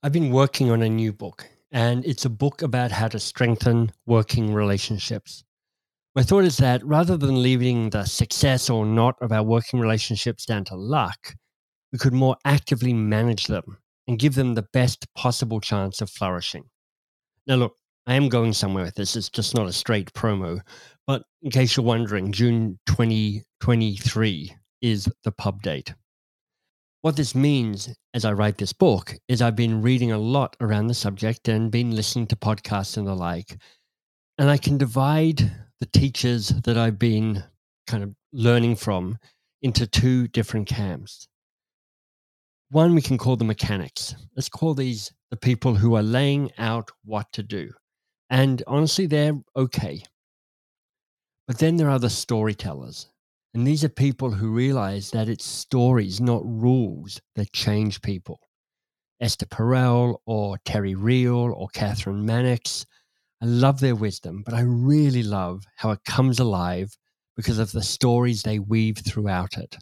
I've been working on a new book, and it's a book about how to strengthen working relationships. My thought is that rather than leaving the success or not of our working relationships down to luck, we could more actively manage them and give them the best possible chance of flourishing. Now look, I am going somewhere with this. It's just not a straight promo. But in case you're wondering, June 2023 is the pub date. What this means as I write this book is I've been reading a lot around the subject and been listening to podcasts and the like. And I can divide the teachers that I've been kind of learning from into two different camps. One, we can call the mechanics. Let's call these the people who are laying out what to do. And honestly, they're okay. But then there are the storytellers. And these are people who realize that it's stories, not rules, that change people. Esther Perel or Terry Real or Catherine Mannix. I love their wisdom, but I really love how it comes alive because of the stories they weave throughout it.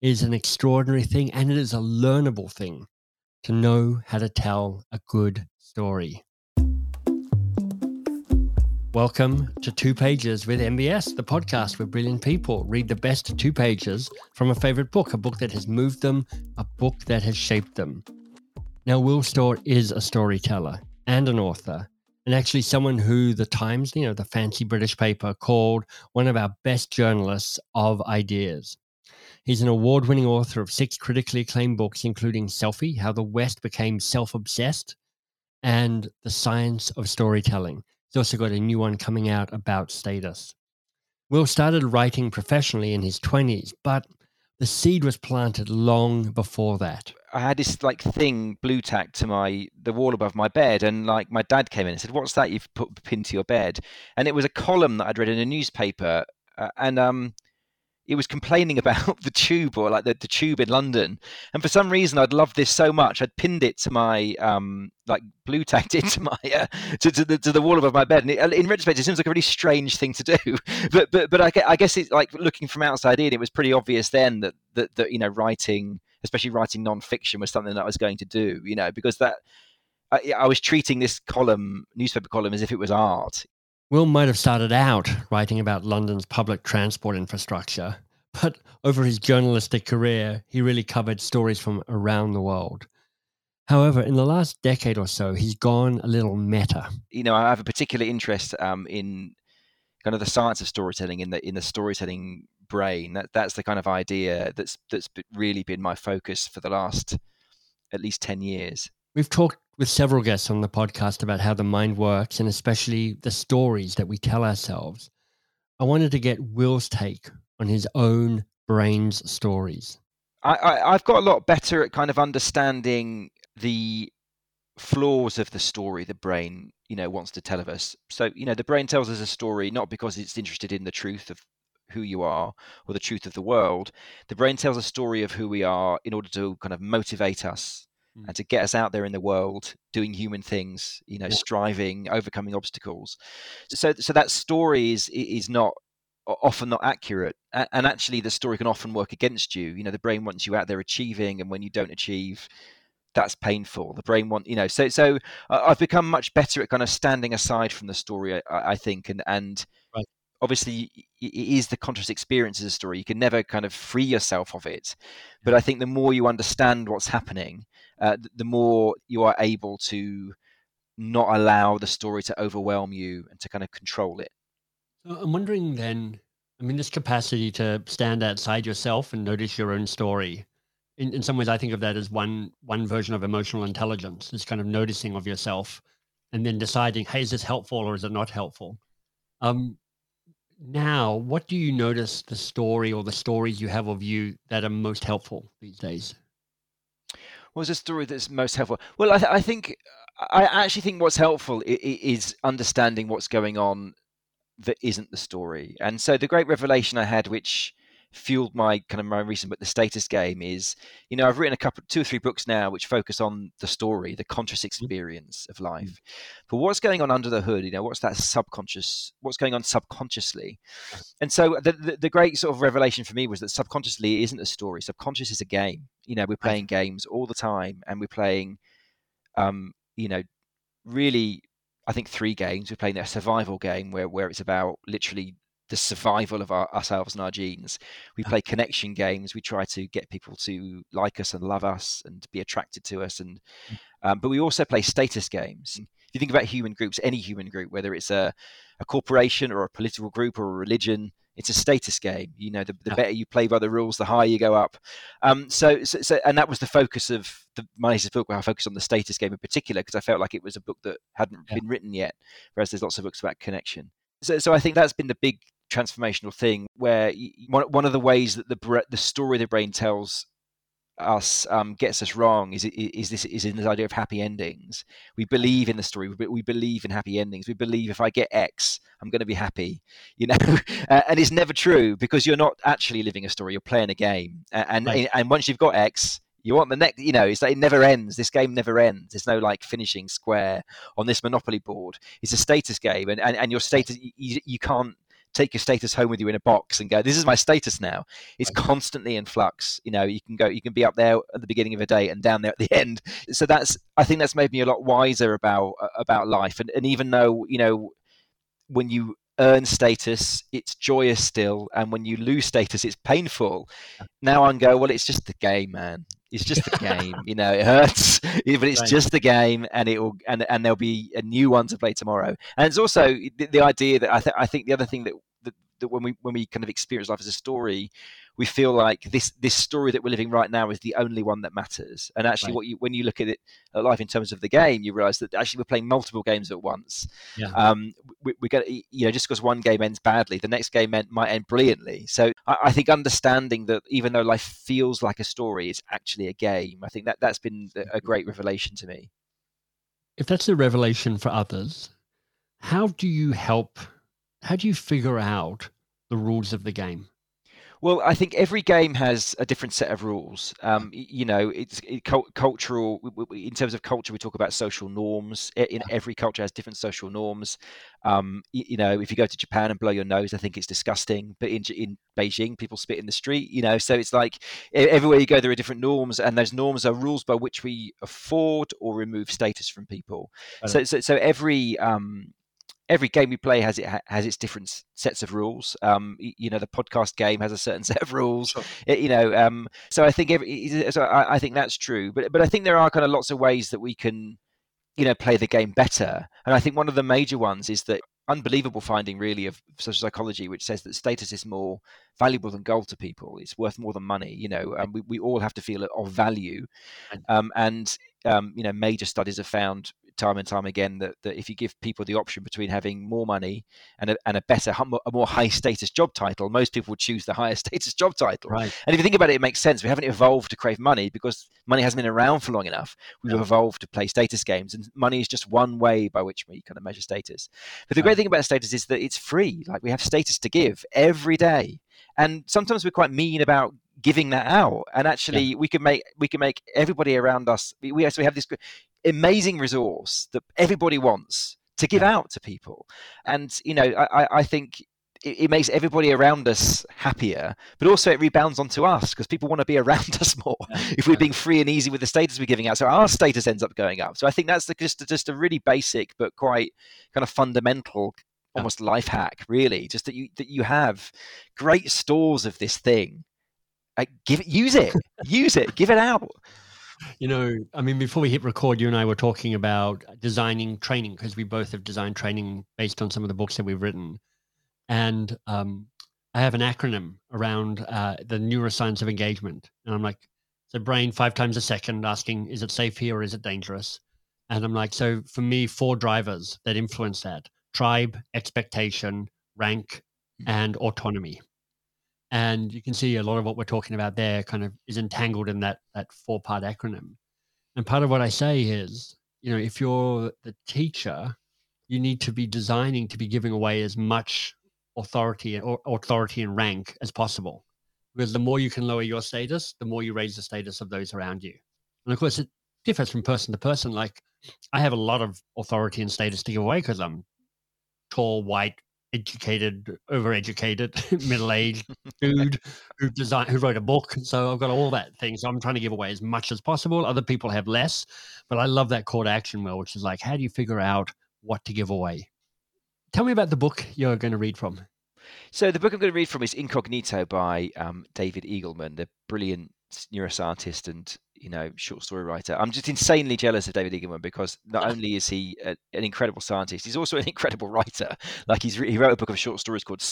It is an extraordinary thing, and it is a learnable thing to know how to tell a good story. Welcome to Two Pages with MBS, the podcast where brilliant people read the best 2 pages from a favorite book, a book that has moved them, a book that has shaped them. Now, Will Storr is a storyteller and an author, and actually someone who The Times, the fancy British paper, called one of our best journalists of ideas. He's an award-winning author of 6 critically acclaimed books, including Selfie, How the West Became Self-Obsessed, and The Science of Storytelling. He's also got a new one coming out about status. Will started writing professionally in his 20s, but the seed was planted long before that. I had this thing blue-tacked to the wall above my bed, and my dad came in and said, "What's that you've put pinned to your bed?" And it was a column that I'd read in a newspaper, and it was complaining about the tube, or the tube in London. And for some reason, I'd loved this so much, I'd pinned it to my, blue tacked it to my, to the wall above my bed. And in retrospect, it seems like a really strange thing to do. But I guess it's looking from outside in, it was pretty obvious then that writing, especially writing nonfiction, was something that I was going to do. Because that I was treating this newspaper column, as if it was art. Will might have started out writing about London's public transport infrastructure, but over his journalistic career, he really covered stories from around the world. However, in the last decade or so, he's gone a little meta. I have a particular interest in kind of the science of storytelling, in the storytelling brain. That's the kind of idea that's really been my focus for the last at least 10 years. We've talked with several guests on the podcast about how the mind works, and especially the stories that we tell ourselves. I wanted to get Will's take on his own brain's stories. I've got a lot better at kind of understanding the flaws of the story the brain, wants to tell of us. So, the brain tells us a story not because it's interested in the truth of who you are or the truth of the world. The brain tells a story of who we are in order to kind of motivate us and to get us out there in the world, doing human things, striving, overcoming obstacles. So that story is not often not accurate. And actually, the story can often work against you. The brain wants you out there achieving, and when you don't achieve, that's painful. The brain So I've become much better at kind of standing aside from the story, I think, and right. Obviously, it is the contrast experience of the story. You can never kind of free yourself of it. But I think the more you understand what's happening, the more you are able to not allow the story to overwhelm you and to kind of control it. I'm wondering then, this capacity to stand outside yourself and notice your own story. In some ways, I think of that as one version of emotional intelligence, this kind of noticing of yourself and then deciding, hey, is this helpful or is it not helpful? Now, what do you notice the story or the stories you have of you that are most helpful these days? What's a story that's most helpful? Well, I actually think what's helpful is understanding what's going on that isn't the story. And so the great revelation I had, which fueled my recent book, The Status Game, is I've written two or three books now which focus on the story, the conscious experience of life. But what's going on under the hood? What's that subconscious? What's going on subconsciously? And so the great sort of revelation for me was that subconsciously isn't a story. Subconscious is a game. We're playing games all the time, and we're playing really, I think three games. We're playing a survival game where it's about literally the survival of ourselves and our genes. We play connection games. We try to get people to like us and love us and be attracted to us. And but we also play status games. If you think about human groups, any human group, whether it's a corporation or a political group or a religion, it's a status game. You know, the better you play by the rules, the higher you go up. So and that was the focus of my latest book, where I focused on the status game in particular, because I felt like it was a book that hadn't been written yet, whereas there's lots of books about connection. So I think that's been the big transformational thing, where one of the ways that the story the brain tells us gets us wrong is in this idea of happy endings. We believe in the story. We believe in happy endings. We believe if I get X, I'm going to be happy, and it's never true, because you're not actually living a story. You're playing a game, and once you've got X, you want the next. It's like it never ends. This game never ends. There's no like finishing square on this Monopoly board. It's a status game, and your status, you can't take your status home with you in a box and go, this is my status now. It's constantly in flux. You can be up there at the beginning of a day and down there at the end. So I think that's made me a lot wiser about life. And even though, when you earn status, it's joyous still. And when you lose status, it's painful. Now I'm going, well, it's just the game, man. It's just the game, it hurts, but it's just the game, and it will, and there'll be a new one to play tomorrow. And it's also the idea that I think the other thing that when we kind of experience life as a story, we feel like this story that we're living right now is the only one that matters. And actually, when you look at life in terms of the game, you realize that actually we're playing multiple games at once. Yeah. We got, just because one game ends badly, the next game might end brilliantly. So I think understanding that even though life feels like a story, it's actually a game. I think that's been a great revelation to me. If that's a revelation for others, how do you figure out the rules of the game? Well, I think every game has a different set of rules. Cultural. In terms of culture, we talk about social norms. Every culture has different social norms. If you go to Japan and blow your nose, I think it's disgusting. But in Beijing, people spit in the street. So it's like everywhere you go, there are different norms, and those norms are rules by which we afford or remove status from people. So every. Every game we play has its different sets of rules. The podcast game has a certain set of rules. Sure. So I think I think that's true. But I think there are kind of lots of ways that we can, play the game better. And I think one of the major ones is that unbelievable finding really of social psychology, which says that status is more valuable than gold to people. It's worth more than money. We all have to feel of value. Major studies have found time and time again that if you give people the option between having more money and a better, a more high status job title, most people would choose the higher status job title. Right. And if you think about it, it makes sense. We haven't evolved to crave money because money hasn't been around for long enough. We've evolved to play status games, and money is just one way by which we kind of measure status. But the great thing about status is that it's free. Like, we have status to give every day. And sometimes we're quite mean about giving that out. And actually we can make everybody around us, we have this amazing resource that everybody wants to give out to people. And I think it makes everybody around us happier, but also it rebounds onto us because people want to be around us more if we're being free and easy with the status we're giving out. So our status ends up going up. So I think that's just a really basic but quite kind of fundamental almost life hack, really, just that you have great stores of this thing. Use it, give it out. Before we hit record, you and I were talking about designing training, because we both have designed training based on some of the books that we've written. And I have an acronym around the neuroscience of engagement. And I'm like, so brain 5 times a second asking, is it safe here or is it dangerous? And I'm like, so for me, 4 drivers that influence that: tribe, expectation, rank, and autonomy. And you can see a lot of what we're talking about there kind of is entangled in that 4-part acronym. And part of what I say is, if you're the teacher, you need to be designing to be giving away as much authority and rank as possible. Because the more you can lower your status, the more you raise the status of those around you. And of course, it differs from person to person. Like, I have a lot of authority and status to give away because I'm tall, white, educated, overeducated, middle-aged dude who wrote a book. So I've got all that thing. So I'm trying to give away as much as possible. Other people have less, but I love that call to action, Will, which is like, how do you figure out what to give away? Tell me about the book you're going to read from. So the book I'm going to read from is Incognito by David Eagleman, the brilliant neuroscientist and, you know, short story writer. I'm just insanely jealous of David Eagleman because not only is he an incredible scientist, he's also an incredible writer. Like he wrote a book of short stories called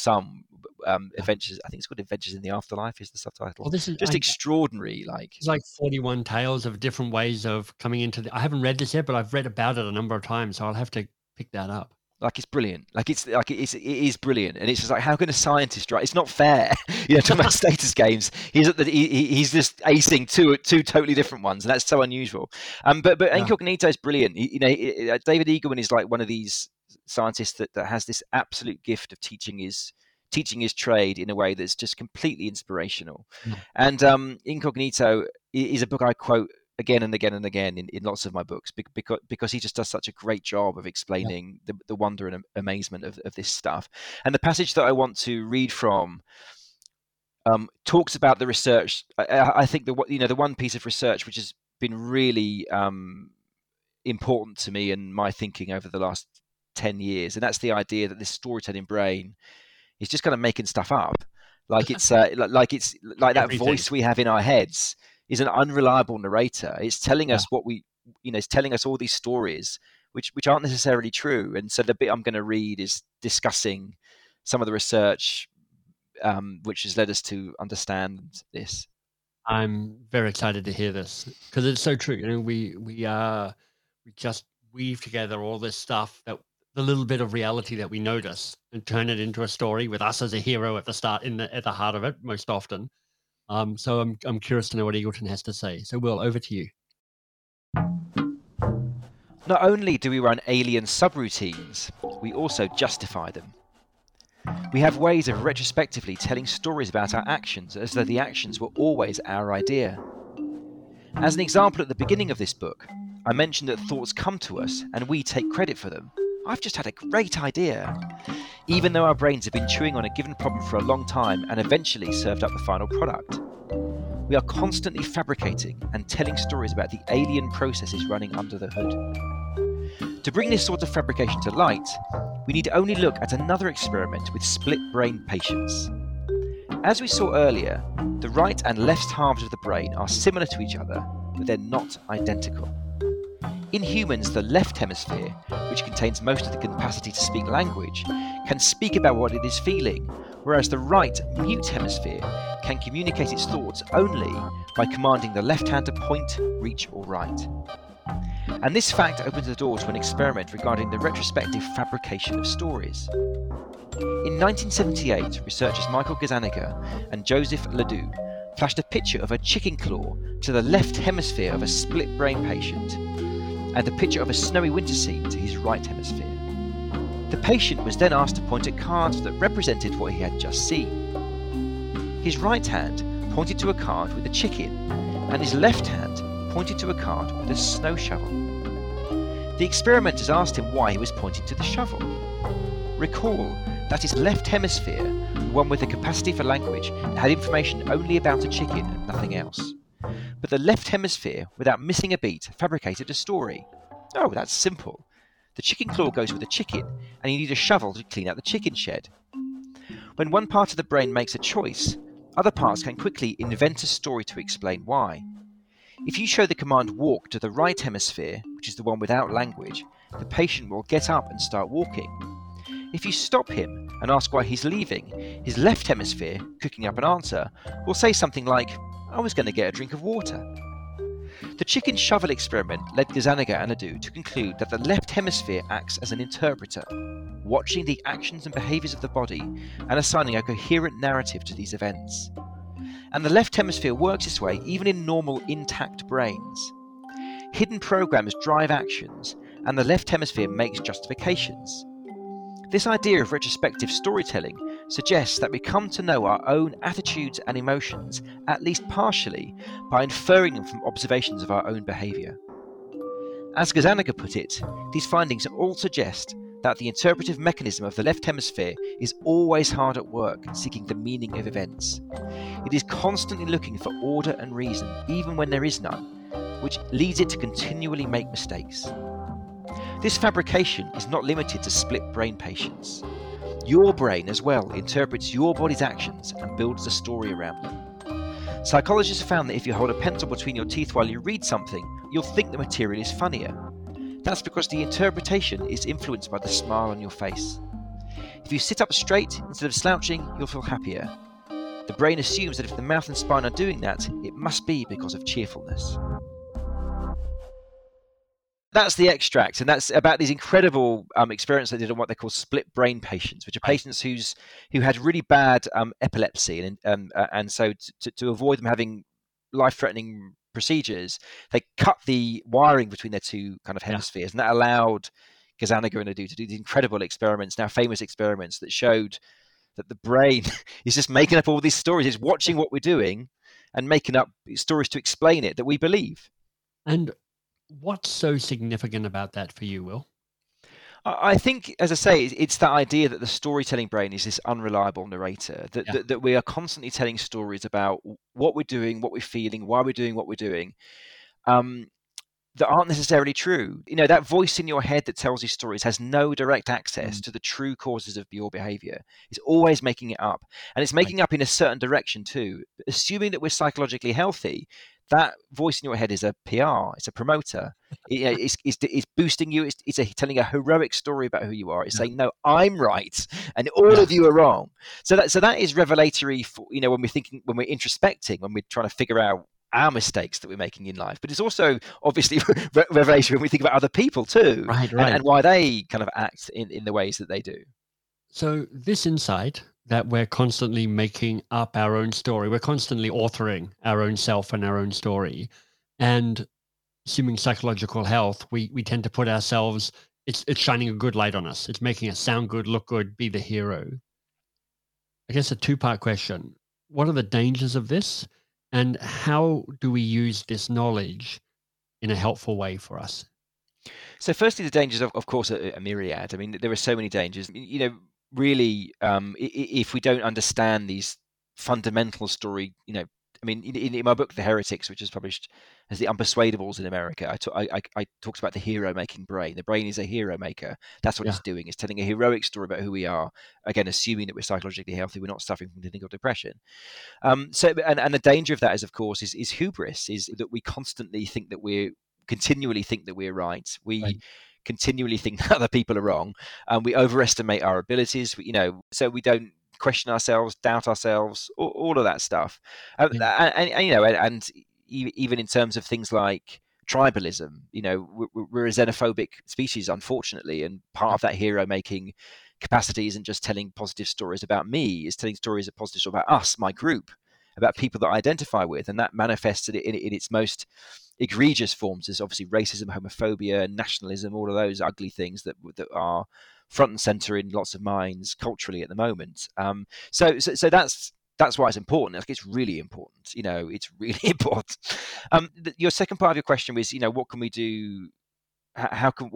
Adventures. I think it's called Adventures in the Afterlife is the subtitle. Well, this is just extraordinary. Like it's like 41 tales of different ways of coming into I haven't read this yet, but I've read about it a number of times. So I'll have to pick that up. Like it's brilliant. It is brilliant, and it's just like, how can a scientist write? It's not fair. You know, talking about status games. He's just acing two totally different ones, and that's so unusual. But Incognito is brilliant. David Eagleman is like one of these scientists that has this absolute gift of teaching his trade in a way that's just completely inspirational. Mm. And Incognito is a book I quote again and again and again in lots of my books because he just does such a great job of explaining the wonder and amazement of this stuff. And the passage that I want to read from talks about the research. I think the one piece of research which has been really important to me and my thinking over the last 10 years, and that's the idea that this storytelling brain is just kind of making stuff up. Like it's like that voice we have in our heads is an unreliable narrator. It's telling us what it's telling us all these stories which aren't necessarily true. And so the bit I'm going to read is discussing some of the research which has led us to understand this. I'm very excited to hear this because it's so true. You know, we just weave together all this stuff, that the little bit of reality that we notice, and turn it into a story with us as a hero at the start, at the heart of it most often. So I'm curious to know what Eagleton has to say. So, Will, over to you. Not only do we run alien subroutines, we also justify them. We have ways of retrospectively telling stories about our actions as though the actions were always our idea. As an example, at the beginning of this book, I mentioned that thoughts come to us and we take credit for them. I've just had a great idea. Even though our brains have been chewing on a given problem for a long time and eventually served up the final product. We are constantly fabricating and telling stories about the alien processes running under the hood. To bring this sort of fabrication to light, we need only look at another experiment with split-brain patients. As we saw earlier, the right and left halves of the brain are similar to each other, but they're not identical. In humans, the left hemisphere, which contains most of the capacity to speak language, can speak about what it is feeling, whereas the right, mute hemisphere, can communicate its thoughts only by commanding the left hand to point, reach, or write. And this fact opens the door to an experiment regarding the retrospective fabrication of stories. In 1978, researchers Michael Gazzaniga and Joseph LeDoux flashed a picture of a chicken claw to the left hemisphere of a split-brain patient, and a picture of a snowy winter scene to his right hemisphere. The patient was then asked to point at cards that represented what he had just seen. His right hand pointed to a card with a chicken, and his left hand pointed to a card with a snow shovel. The experimenters asked him why he was pointing to the shovel. Recall that his left hemisphere, the one with the capacity for language, had information only about a chicken and nothing else. But the left hemisphere, without missing a beat, fabricated a story. Oh, that's simple. The chicken claw goes with a chicken, and you need a shovel to clean out the chicken shed. When one part of the brain makes a choice, other parts can quickly invent a story to explain why. If you show the command walk to the right hemisphere, which is the one without language, the patient will get up and start walking. If you stop him and ask why he's leaving, his left hemisphere, cooking up an answer, will say something like, I was going to get a drink of water. The chicken shovel experiment led Gazzaniga and Ledoux to conclude that the left hemisphere acts as an interpreter, watching the actions and behaviours of the body and assigning a coherent narrative to these events. And the left hemisphere works its way even in normal, intact brains. Hidden programs drive actions, and the left hemisphere makes justifications. This idea of retrospective storytelling suggests that we come to know our own attitudes and emotions, at least partially, by inferring them from observations of our own behaviour. As Gazzaniga put it, these findings all suggest that the interpretive mechanism of the left hemisphere is always hard at work seeking the meaning of events. It is constantly looking for order and reason, even when there is none, which leads it to continually make mistakes. This fabrication is not limited to split brain patients. Your brain as well interprets your body's actions and builds a story around them. Psychologists have found that if you hold a pencil between your teeth while you read something, you'll think the material is funnier. That's because the interpretation is influenced by the smile on your face. If you sit up straight instead of slouching, you'll feel happier. The brain assumes that if the mouth and spine are doing that, it must be because of cheerfulness. That's the extract, and that's about these incredible experiments they did on what they call split brain patients, which are patients who had really bad epilepsy, and so to avoid them having life-threatening procedures, they cut the wiring between their two kind of hemispheres, and that allowed Gazzaniga and Ledoux to do these incredible experiments, now famous experiments, that showed that the brain is just making up all these stories. It's watching what we're doing and making up stories to explain it that we believe. And what's so significant about that for you, Will? I think, as I say, it's that idea that the storytelling brain is this unreliable narrator, that we are constantly telling stories about what we're doing, what we're feeling, why we're doing what we're doing, that aren't necessarily true. You know, that voice in your head that tells you stories has no direct access to the true causes of your behavior. It's always making it up. And it's making up in a certain direction too. Assuming that we're psychologically healthy, that voice in your head is a PR, it's a promoter. It's boosting you. It's telling a heroic story about who you are. It's saying, no, I'm right, and all of you are wrong. So that is revelatory. For, you know, when we're thinking, when we're introspecting, when we're trying to figure out our mistakes that we're making in life. But it's also obviously revelatory when we think about other people too, right. And why they kind of act in the ways that they do. So this insight that we're constantly making up our own story, we're constantly authoring our own self and our own story. And assuming psychological health, we tend to put ourselves, it's shining a good light on us. It's making us sound good, look good, be the hero. I guess a two-part question. What are the dangers of this? And how do we use this knowledge in a helpful way for us? So firstly, the dangers, of course, are a myriad. I mean, there are so many dangers. You know, really, if we don't understand these fundamental story, you know, I mean, in my book, The Heretics, which is published as The Unpersuadables in America, I talked about the hero-making brain. The brain is a hero-maker. That's what it's doing. It's telling a heroic story about who we are, again, assuming that we're psychologically healthy, we're not suffering from clinical depression. So the danger of that is, of course, is hubris, is that we continually think that we're right. We continually think that other people are wrong, and we overestimate our abilities, you know, so we don't question ourselves, doubt ourselves, all of that stuff. And even in terms of things like tribalism, you know, we're a xenophobic species, unfortunately, and part of that hero-making capacity isn't just telling positive stories about me, it's telling stories of positive about us, my group, about people that I identify with, and that manifests in its most egregious forms is obviously racism, homophobia, nationalism, all of those ugly things that are front and center in lots of minds culturally at the moment. So that's why it's important. Like, it's really important. You know, it's really important. Your second part of your question was, you know, what can we do? How can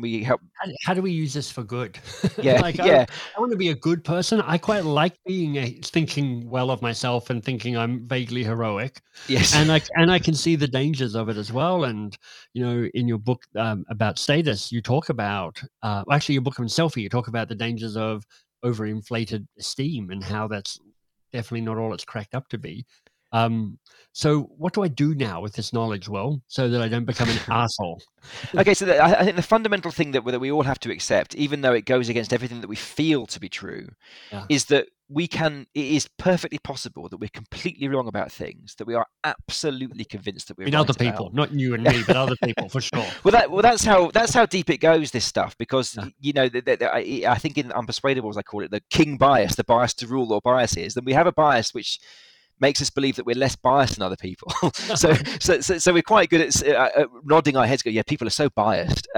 we help? How do we use this for good? Yeah, I want to be a good person. I quite like thinking well of myself and thinking I'm vaguely heroic. Yes, and I can see the dangers of it as well. And you know, in your book about status, you talk about your book on Selfie, you talk about the dangers of overinflated esteem and how that's definitely not all it's cracked up to be. So what do I do now with this knowledge, Will, so that I don't become an arsehole? Okay, so I think the fundamental thing that we all have to accept, even though it goes against everything that we feel to be true, is that it is perfectly possible that we're completely wrong about things, that we are absolutely convinced that we're right other people, not you and me, but other people for sure. Well, that's how deep it goes, this stuff, because, you know, I think in Unpersuadables, I call it the king bias, the bias to rule or biases. Then we have a bias which makes us believe that we're less biased than other people. so we're quite good at nodding our heads, go, yeah, people are so biased,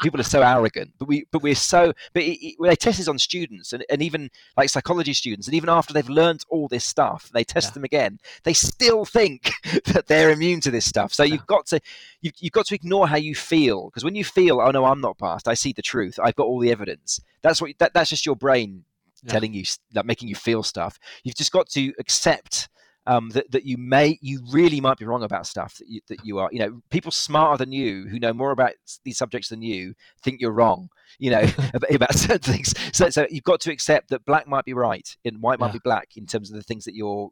people are so arrogant, but they test this on students and even like psychology students, and even after they've learned all this stuff, they test them again, they still think that they're immune to this stuff. So you've got to ignore how you feel, because when you feel, oh no, I'm not biased, I see the truth, I've got all the evidence, that's just your brain telling you, like, making you feel stuff. You've just got to accept that you really might be wrong about stuff that you are. You know, people smarter than you who know more about these subjects than you think you're wrong, you know, about certain things. So you've got to accept that black might be right and white might be black in terms of the things that you're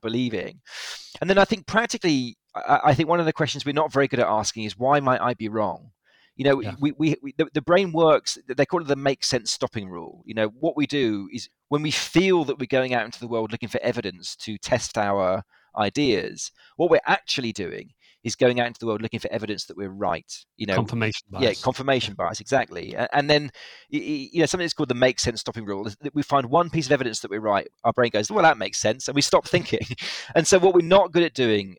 believing. And then I think practically, I think one of the questions we're not very good at asking is, why might I be wrong? You know, the brain works, they call it the make sense stopping rule. You know, what we do is when we feel that we're going out into the world looking for evidence to test our ideas, what we're actually doing is going out into the world looking for evidence that we're right. You know, confirmation bias. Yeah, confirmation bias, exactly. And then, you know, something that's called the make sense stopping rule. We find one piece of evidence that we're right, our brain goes, well, that makes sense, and we stop thinking. And so what we're not good at doing,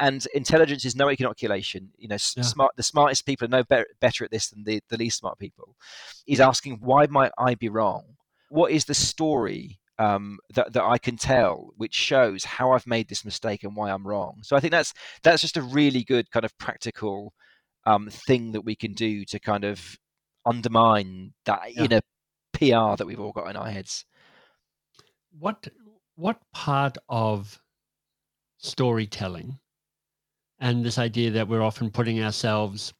and intelligence is no inoculation, you know, the smartest people are no better at this than the least smart people, is asking, why might I be wrong? What is the story that I can tell, which shows how I've made this mistake and why I'm wrong? So I think that's just a really good kind of practical thing that we can do to kind of undermine that inner PR that we've all got in our heads. What part of storytelling and this idea that we're often putting ourselves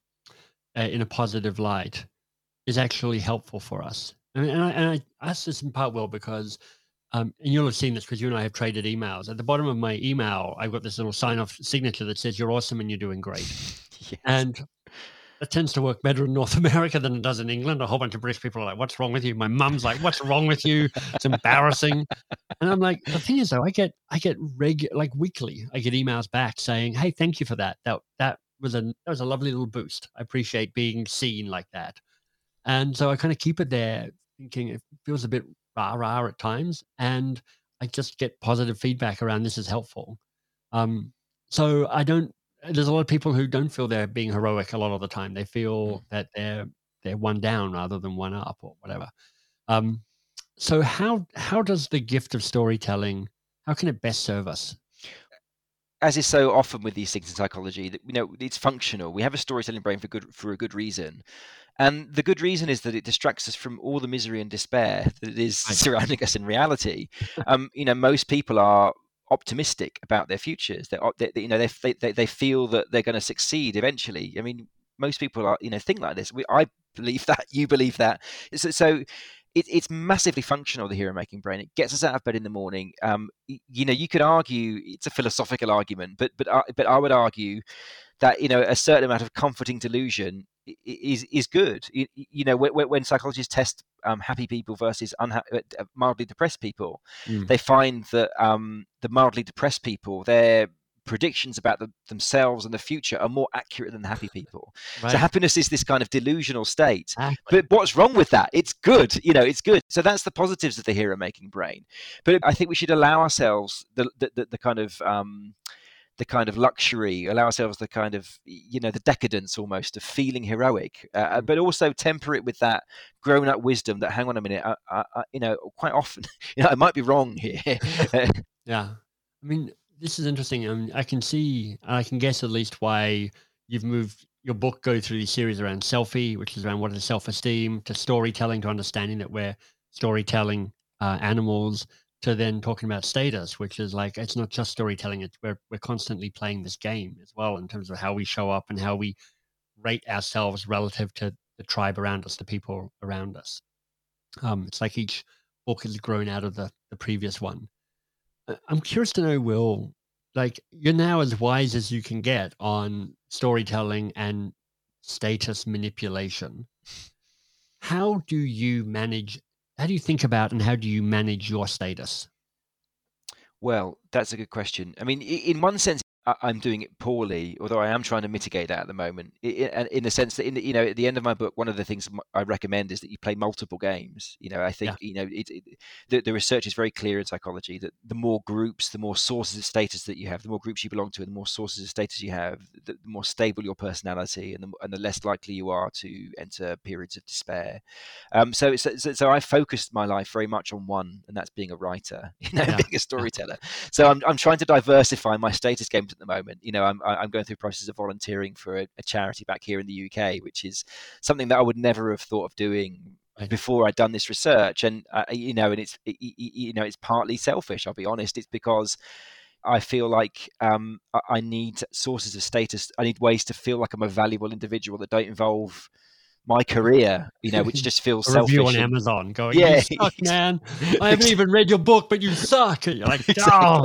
in a positive light is actually helpful for us? And I ask this in part, Will, because and you'll have seen this because you and I have traded emails. At the bottom of my email, I've got this little sign-off signature that says, "You're awesome and you're doing great." Yes. And that tends to work better in North America than it does in England. A whole bunch of British people are like, "What's wrong with you?" My mum's like, "What's wrong with you? It's embarrassing." And I'm like, the thing is, though, I get weekly, I get emails back saying, "Hey, thank you for that. That was a lovely little boost. I appreciate being seen like that." And so I kind of keep it there, thinking it feels a bit rah-rah at times, and I just get positive feedback around this is helpful. So I don't. There's a lot of people who don't feel they're being heroic a lot of the time. They feel that they're one down rather than one up or whatever. So how does the gift of storytelling, how can it best serve us? As is so often with these things in psychology, that, you know, it's functional. We have a storytelling brain for a good reason. And the good reason is that it distracts us from all the misery and despair that is surrounding us in reality. You know, most people are optimistic about their futures. They feel that they're going to succeed eventually. I mean, most people are, you know, think like this. I believe that. You believe that. So it's massively functional, the hero-making brain. It gets us out of bed in the morning. You know, you could argue it's a philosophical argument, but I would argue that, you know, a certain amount of comforting delusion is good. You know, when psychologists test happy people versus mildly depressed people, they find that the mildly depressed people, their predictions about themselves and the future are more accurate than the happy people. Right. So happiness is this kind of delusional state. Exactly. But what's wrong with that? It's good. You know, it's good. So that's the positives of the hero-making brain. But I think we should allow ourselves the kind of the kind of luxury, allow ourselves the kind of, you know, the decadence almost of feeling heroic, but also temper it with that grown-up wisdom that, hang on a minute, I you know, quite often, you know, I might be wrong here. Yeah. I mean, this is interesting. I mean, I can see, I can guess at least why you've moved, your book goes through these series around selfie, which is around what is self-esteem, to storytelling, to understanding that we're storytelling animals, to then talking about status, which is like, it's not just storytelling, it's we're constantly playing this game as well in terms of how we show up and how we rate ourselves relative to the tribe around us, the people around us. It's like each book has grown out of the previous one. I'm curious to know, Will, like, you're now as wise as you can get on storytelling and status manipulation. How do you think about and how do you manage your status? Well, that's a good question. I mean, in one sense, I'm doing it poorly, although I am trying to mitigate that at the moment. In the sense that, at the end of my book, one of the things I recommend is that you play multiple games. The research is very clear in psychology that the more groups, the more sources of status that you have, the more groups you belong to, and the more sources of status you have, the more stable your personality, and the less likely you are to enter periods of despair. So I focused my life very much on one, and that's being a writer, being a storyteller. So I'm trying to diversify my status games at the moment. I'm going through processes of volunteering for a charity back here in the UK, which is something that I would never have thought of doing before I'd done this research. And it's partly selfish, I'll be honest. It's because I feel like I need sources of status. I need ways to feel like I'm a valuable individual that don't involve my career, which just feels selfish. Review on Amazon going, yeah, you suck, man. I haven't even read your book, but you suck. And you're like, oh,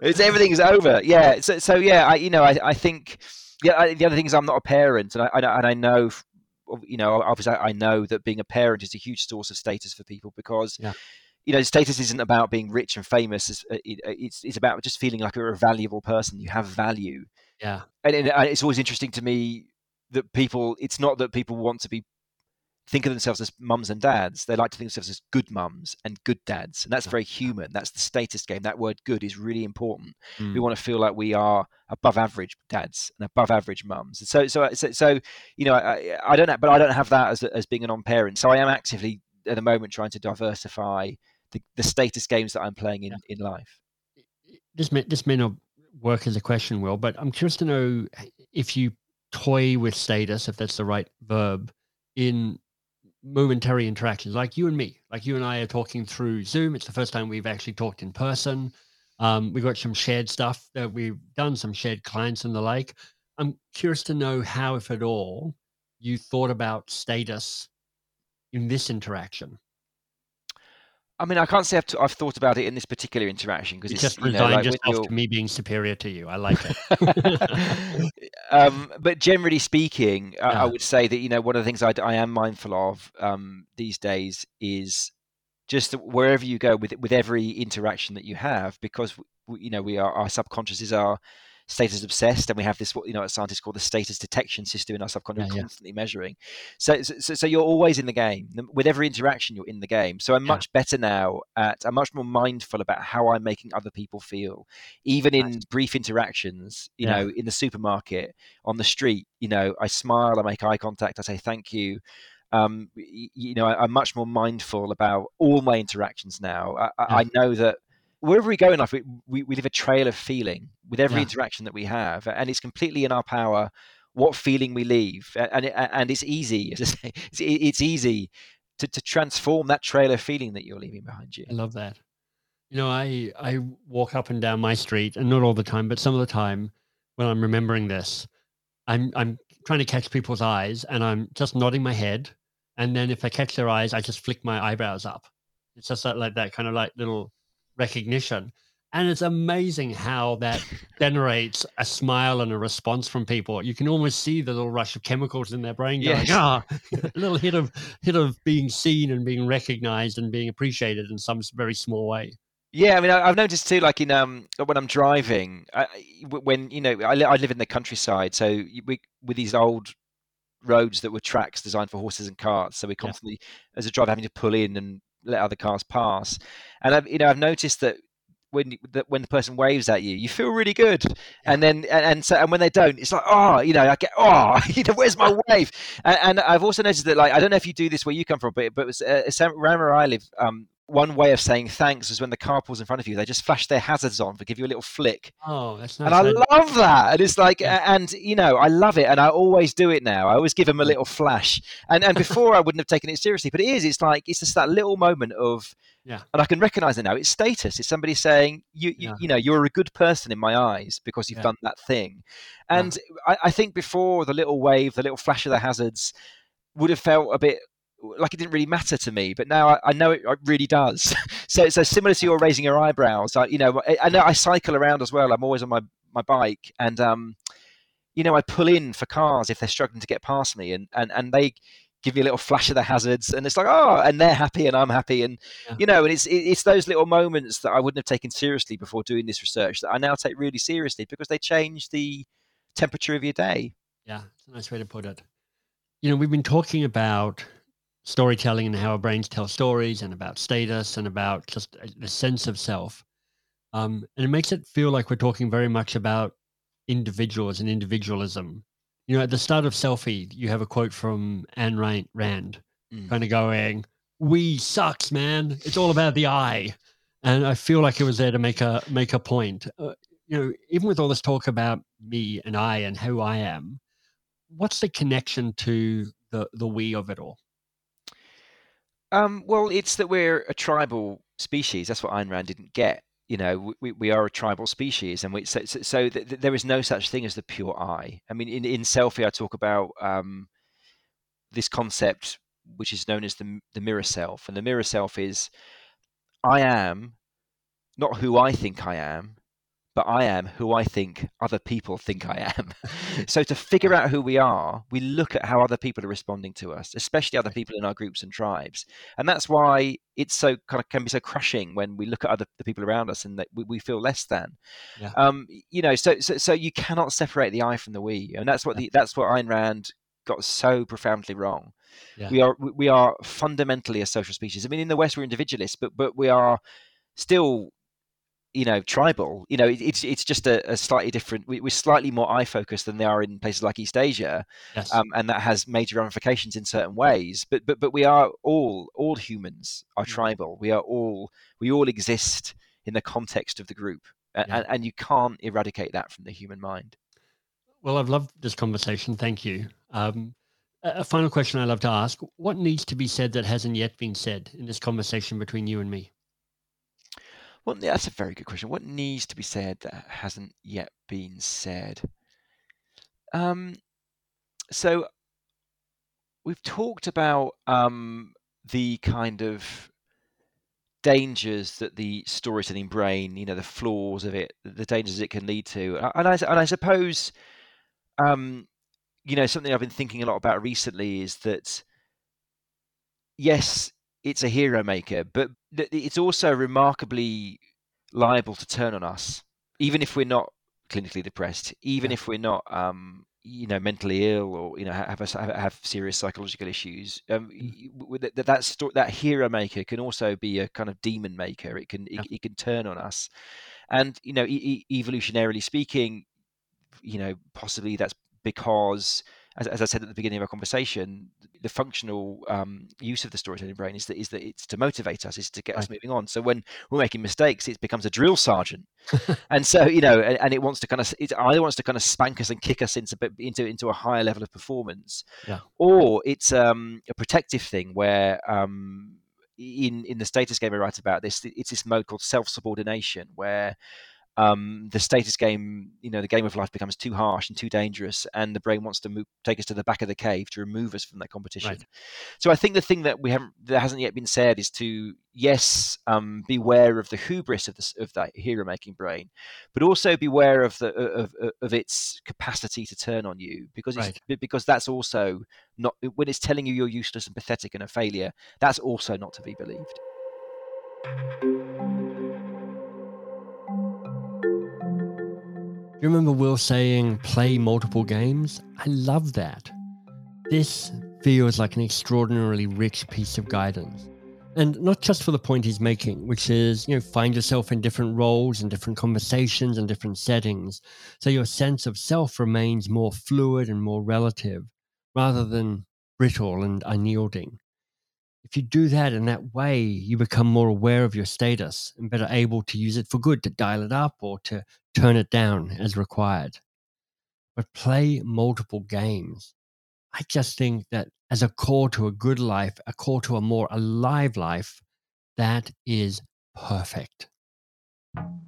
it's everything's over. Yeah. I think the other thing is I'm not a parent, and I know, obviously I know that being a parent is a huge source of status for people because. Yeah. Status isn't about being rich and famous. It's about just feeling like you're a valuable person. You have value. Yeah. And it's always interesting to me that it's not that people want to think of themselves as mums and dads. They like to think of themselves as good mums and good dads. And that's very human. That's the status game. That word good is really important. Mm. We want to feel like we are above average dads and above average mums. I don't have that as being a non-parent. So I am actively at the moment trying to diversify the status games that I'm playing in life. This may not work as a question, Will, but I'm curious to know if you toy with status, if that's the right verb, in momentary interactions, like you and me, like you and I are talking through Zoom. It's the first time we've actually talked in person. We've got some shared stuff that we've done, some shared clients and the like. I'm curious to know how, if at all, you thought about status in this interaction. I mean, I can't say I've thought about it in this particular interaction because it's just to me being superior to you. I like it. But generally speaking, I would say that one of the things I am mindful of these days is just wherever you go with every interaction that you have, because our subconsciouses are status obsessed, and we have this what scientists call the status detection system in our subconscious, constantly measuring. So you're always in the game. With every interaction, you're in the game. So I'm much better now I'm much more mindful about how I'm making other people feel, even in brief interactions. You know, in the supermarket, on the street. I smile, I make eye contact, I say thank you. I'm much more mindful about all my interactions now. I know that. Wherever we go in life, we leave a trail of feeling with every interaction that we have, and it's completely in our power what feeling we leave. And it's easy, as I say, it's easy to transform that trail of feeling that you're leaving behind you. I love that. I walk up and down my street, and not all the time, but some of the time when I'm remembering this, I'm trying to catch people's eyes, and I'm just nodding my head, and then if I catch their eyes, I just flick my eyebrows up. It's just that kind of like little recognition, and it's amazing how that generates a smile and a response from people. You can almost see the little rush of chemicals in their brain going, a little hit of being seen and being recognized and being appreciated in some very small way. Yeah, I mean, I've noticed too, like in when I'm driving, I live in the countryside, so with these old roads that were tracks designed for horses and carts, so we're constantly as a driver having to pull in and let other cars pass, and I've noticed that when the person waves at you, you feel really good, and when they don't, it's like where's my wave? And I've also noticed that, like, I don't know if you do this where you come from, but around where I live, one way of saying thanks is when the car pulls in front of you, they just flash their hazards on to give you a little flick. Oh, that's nice. And I love that. And it's like, I love it. And I always do it now. I always give them a little flash. And before I wouldn't have taken it seriously, but it's just that little moment of, and I can recognize it now. It's status. It's somebody saying, you're a good person in my eyes because you've done that thing. And I think before, the little wave, the little flash of the hazards would have felt a bit like it didn't really matter to me, but now I know it really does. So similar to your raising your eyebrows, I know I cycle around as well. I'm always on my bike, and I pull in for cars if they're struggling to get past me, and they give you a little flash of the hazards, and it's like, oh, and they're happy and I'm happy, and you know, and it's those little moments that I wouldn't have taken seriously before doing this research that I now take really seriously because they change the temperature of your day. Yeah, it's a nice way to put it. You know, we've been talking about storytelling and how our brains tell stories, and about status, and about just the sense of self. And it makes it feel like we're talking very much about individuals and individualism. You know, at the start of Selfie, you have a quote from Ayn Rand kind of going, "We sucks, man. It's all about the I." And I feel like it was there to make a point. You know, even with all this talk about me and I and who I am, what's the connection to the we of it all? Well, it's that we're a tribal species. That's what Ayn Rand didn't get. You know, we are a tribal species, and so there is no such thing as the pure I. I mean, in Selfie, I talk about this concept which is known as the mirror self, and the mirror self is I am not who I think I am, but I am who I think I am. So to figure out who we are, we look at how other people are responding to us, especially other people in our groups and tribes. And that's why it's so kind of can be so crushing when we look at the people around us and that we feel less than. Yeah. You know, so you cannot separate the I from the we. And that's what that's what Ayn Rand got so profoundly wrong. Yeah. We are fundamentally a social species. I mean, in the West, we're individualists, but we are still, you know, tribal. You know, it's just a slightly different. We're slightly more eye focused than they are in places like East Asia, yes. And that has major ramifications in certain ways. But we are all humans are tribal. We all exist in the context of the group, and you can't eradicate that from the human mind. Well, I've loved this conversation. Thank you. A final question I love to ask: what needs to be said that hasn't yet been said in this conversation between you and me? Well, that's a very good question. What needs to be said that hasn't yet been said? So we've talked about the kind of dangers that the storytelling brain, you know, the flaws of it, the dangers it can lead to. And I suppose, you know, something I've been thinking a lot about recently is that, yes, it's a hero maker, but it's also remarkably liable to turn on us, even if we're not clinically depressed, even if we're not, you know, mentally ill or, you know, have serious psychological issues. That hero maker can also be a kind of demon maker. It can turn on us. And, you know, evolutionarily speaking, you know, possibly that's because, as I said at the beginning of our conversation, the functional use of the storytelling brain is that it's to motivate us, is to get us moving on. So when we're making mistakes, it becomes a drill sergeant, and so, you know, and it wants to kind of, it either wants to kind of spank us and kick us into a higher level of performance, or it's a protective thing where in the Status Game I write about this, it's this mode called self-subordination where the status game, you know, the game of life becomes too harsh and too dangerous, and the brain wants to take us to the back of the cave to remove us from that competition. Right. So I think the thing that hasn't yet been said is to, yes, beware of the hubris of that hero-making brain, but also beware of the its capacity to turn on you, because because that's also not, when it's telling you you're useless and pathetic and a failure, that's also not to be believed. You remember Will saying, play multiple games? I love that. This feels like an extraordinarily rich piece of guidance. And not just for the point he's making, which is, you know, find yourself in different roles and different conversations and different settings, so your sense of self remains more fluid and more relative, rather than brittle and unyielding. If you do that in that way, you become more aware of your status and better able to use it for good, to dial it up or to turn it down as required. But play multiple games. I just think that as a core to a good life, a core to a more alive life, that is perfect.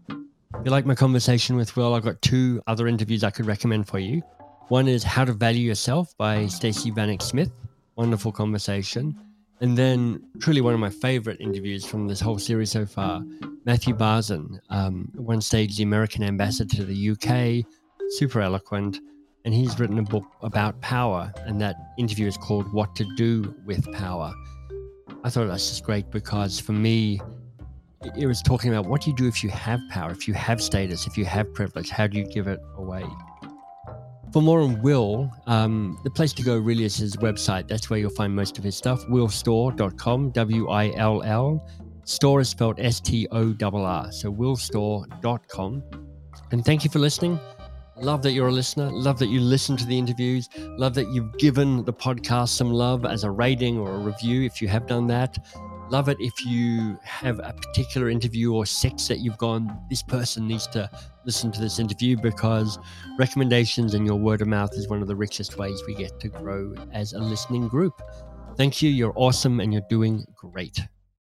If you like my conversation with Will, I've got two other interviews I could recommend for you. One is How to Value Yourself by Stacey Vanek-Smith. Wonderful conversation. And then truly one of my favorite interviews from this whole series so far, Matthew Barzun, at one stage the American ambassador to the UK, super eloquent, And he's written a book about power, and that interview is called What to Do with Power. I thought that's just great because for me, it was talking about what do you do if you have power, if you have status, if you have privilege, how do you give it away? For more on Will, the place to go really is his website. That's where you'll find most of his stuff, willstorr.com, W-I-L-L. Storr is spelled S-T-O-R-R, so willstorr.com. And thank you for listening. Love that you're a listener. Love that you listen to the interviews. Love that you've given the podcast some love as a rating or a review if you have done that. Love it if you have a particular interview or six that you've gone, this person needs to listen to this interview, because recommendations and your word of mouth is one of the richest ways we get to grow as a listening group. Thank you. You're awesome and you're doing great.